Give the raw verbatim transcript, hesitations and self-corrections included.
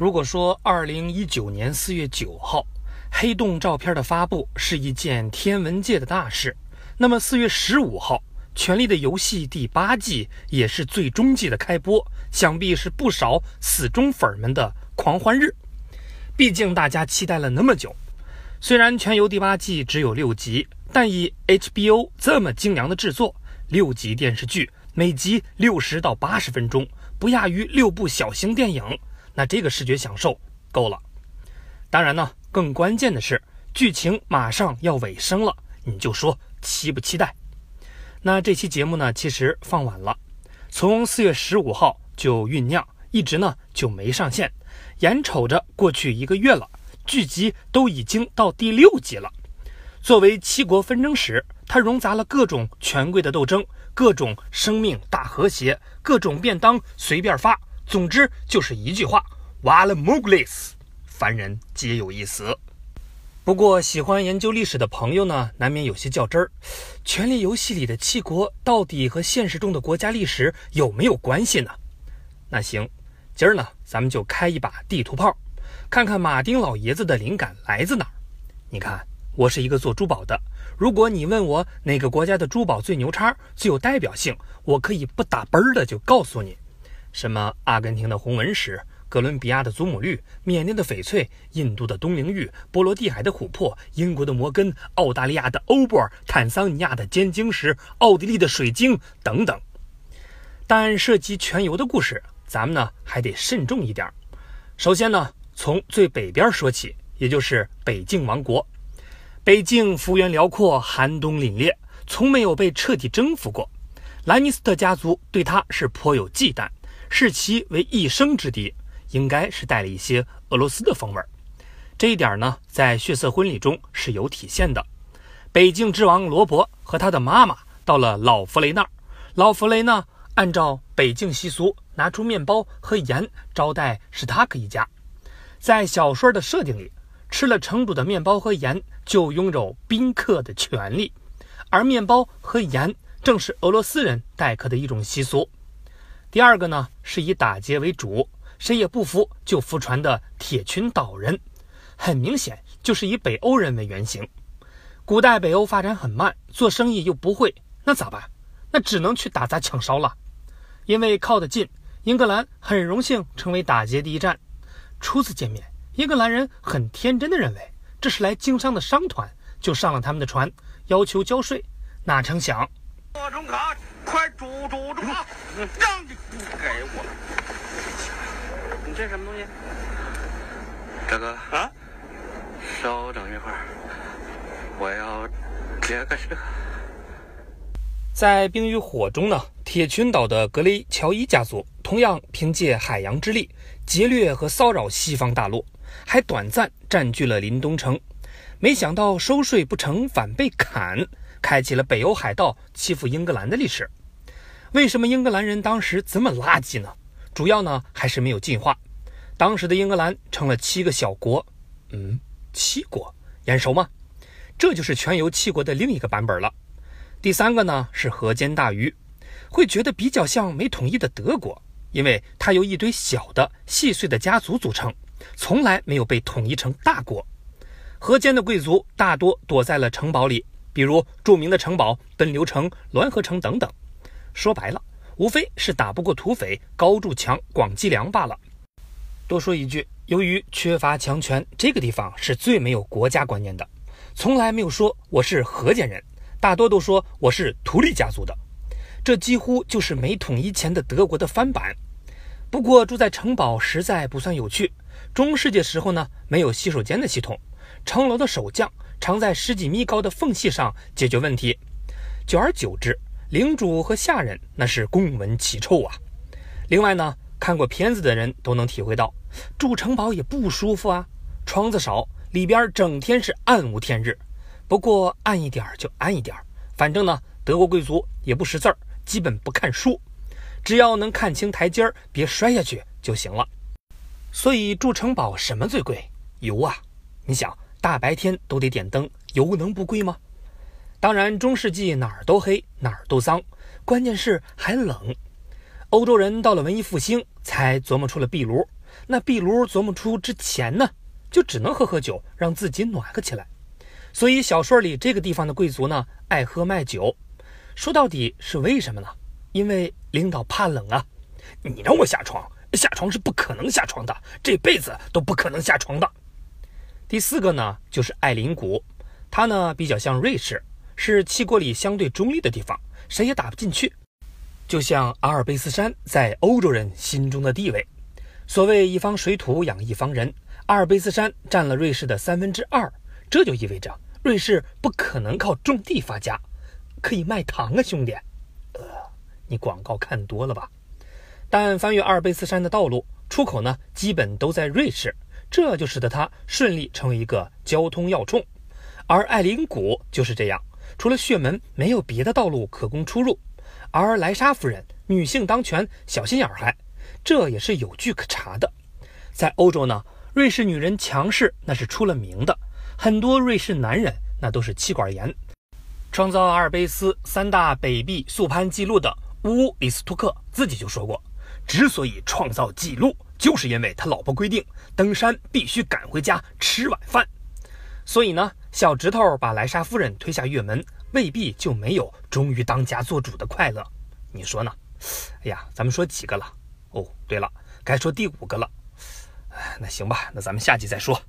如果说二零一九年四月九号黑洞照片的发布是一件天文界的大事，那么四月十五号《权力的游戏》第八季也是最终季的开播，想必是不少死忠粉们的狂欢日，毕竟大家期待了那么久。虽然《全游》第八季只有六集，但以 H B O 这么精良的制作，六集电视剧每集六十到八十分钟，不亚于六部小型电影，那这个视觉享受够了。当然呢，更关键的是剧情马上要尾声了，你就说期不期待。那这期节目呢，其实放晚了，从四月十五号就酝酿，一直呢就没上线，眼瞅着过去一个月了，剧集都已经到第六集了。作为七国纷争史，它融杂了各种权贵的斗争，各种生命大和谐，各种便当随便发，总之就是一句话，瓦勒穆格里斯，凡人皆有一死。不过喜欢研究历史的朋友呢，难免有些较真儿，权力游戏里的七国到底和现实中的国家历史有没有关系呢？那行，今儿呢咱们就开一把地图炮，看看马丁老爷子的灵感来自哪儿。你看，我是一个做珠宝的，如果你问我哪个国家的珠宝最牛叉最有代表性，我可以不打啵的就告诉你，什么阿根廷的红纹石，哥伦比亚的祖母绿，缅甸的翡翠，印度的东陵玉，波罗的海的琥珀，英国的摩根，澳大利亚的欧泊尔，坦桑尼亚的尖晶石，奥地利的水晶等等。但涉及全游的故事，咱们呢还得慎重一点。首先呢，从最北边说起，也就是北境王国。北境幅员辽阔，寒冬凛冽，从没有被彻底征服过。兰尼斯特家族对他是颇有忌惮，视其为一生之敌，应该是带了一些俄罗斯的风味。这一点呢，在血色婚礼中是有体现的。北境之王罗伯和他的妈妈到了老弗雷那儿，老弗雷呢，按照北境习俗拿出面包和盐招待史塔克一家。在小说的设定里，吃了城主的面包和盐就拥有宾客的权利，而面包和盐正是俄罗斯人待客的一种习俗。第二个呢，是以打劫为主，谁也不服就服船的铁群岛人，很明显就是以北欧人为原型。古代北欧发展很慢，做生意又不会，那咋办？那只能去打砸抢烧了。因为靠得近，英格兰很荣幸成为打劫第一站。初次见面，英格兰人很天真的认为这是来经商的商团，就上了他们的船，要求交税。哪成想，捉住他，快捉住他！让你不给我！你这什么东西？大哥啊，稍等一会儿，我要接个车。在《冰与火》中呢，铁群岛的格雷乔伊家族同样凭借海洋之力劫掠和骚扰西方大陆，还短暂占据了林东城。没想到收税不成反被砍，开启了北欧海盗欺负英格兰的历史。为什么英格兰人当时这么垃圾呢？主要呢还是没有进化。当时的英格兰成了七个小国，嗯，七国眼熟吗？这就是全游七国的另一个版本了。第三个呢，是河间大鱼，会觉得比较像没统一的德国，因为它由一堆小的细碎的家族组成，从来没有被统一成大国。河间的贵族大多躲在了城堡里，比如著名的城堡奔流城、滦河城等等。说白了，无非是打不过土匪，高筑墙广积粮罢了。多说一句，由于缺乏强权，这个地方是最没有国家观念的，从来没有说我是河间人，大多都说我是图利家族的。这几乎就是没统一前的德国的翻版。不过住在城堡实在不算有趣。中世纪时候呢，没有洗手间的系统，城楼的守将常在十几米高的缝隙上解决问题，久而久之，领主和下人那是共闻其臭啊。另外呢，看过片子的人都能体会到，住城堡也不舒服啊，窗子少，里边整天是暗无天日。不过暗一点就暗一点，反正呢，德国贵族也不识字儿，基本不看书，只要能看清台阶儿，别摔下去就行了。所以住城堡什么最贵？油啊！你想，大白天都得点灯，油能不贵吗？当然，中世纪哪儿都黑，哪儿都脏，关键是还冷。欧洲人到了文艺复兴才琢磨出了壁炉，那壁炉琢磨出之前呢，就只能喝喝酒，让自己暖和起来。所以小说里这个地方的贵族呢，爱喝卖酒。说到底是为什么呢？因为领导怕冷啊。你让我下床，下床是不可能下床的，这辈子都不可能下床的。第四个呢，就是艾林谷，它呢比较像瑞士，是七国里相对中立的地方，谁也打不进去。就像阿尔卑斯山在欧洲人心中的地位，所谓一方水土养一方人，阿尔卑斯山占了瑞士的三分之二，这就意味着瑞士不可能靠种地发家，可以卖糖啊，兄弟，呃，你广告看多了吧？但翻越阿尔卑斯山的道路出口呢，基本都在瑞士，这就使得它顺利成为一个交通要冲。而艾林谷就是这样，除了血门没有别的道路可供出入。而莱莎夫人女性当权，小心眼儿还，这也是有据可查的。在欧洲呢，瑞士女人强势那是出了名的，很多瑞士男人那都是妻管严。创造阿尔卑斯三大北壁速攀纪录的乌里斯图克自己就说过，之所以创造纪录，就是因为他老婆规定登山必须赶回家吃晚饭。所以呢，小指头把莱莎夫人推下月门，未必就没有终于当家做主的快乐，你说呢？哎呀，咱们说几个了？哦，对了，该说第五个了。那行吧，那咱们下集再说。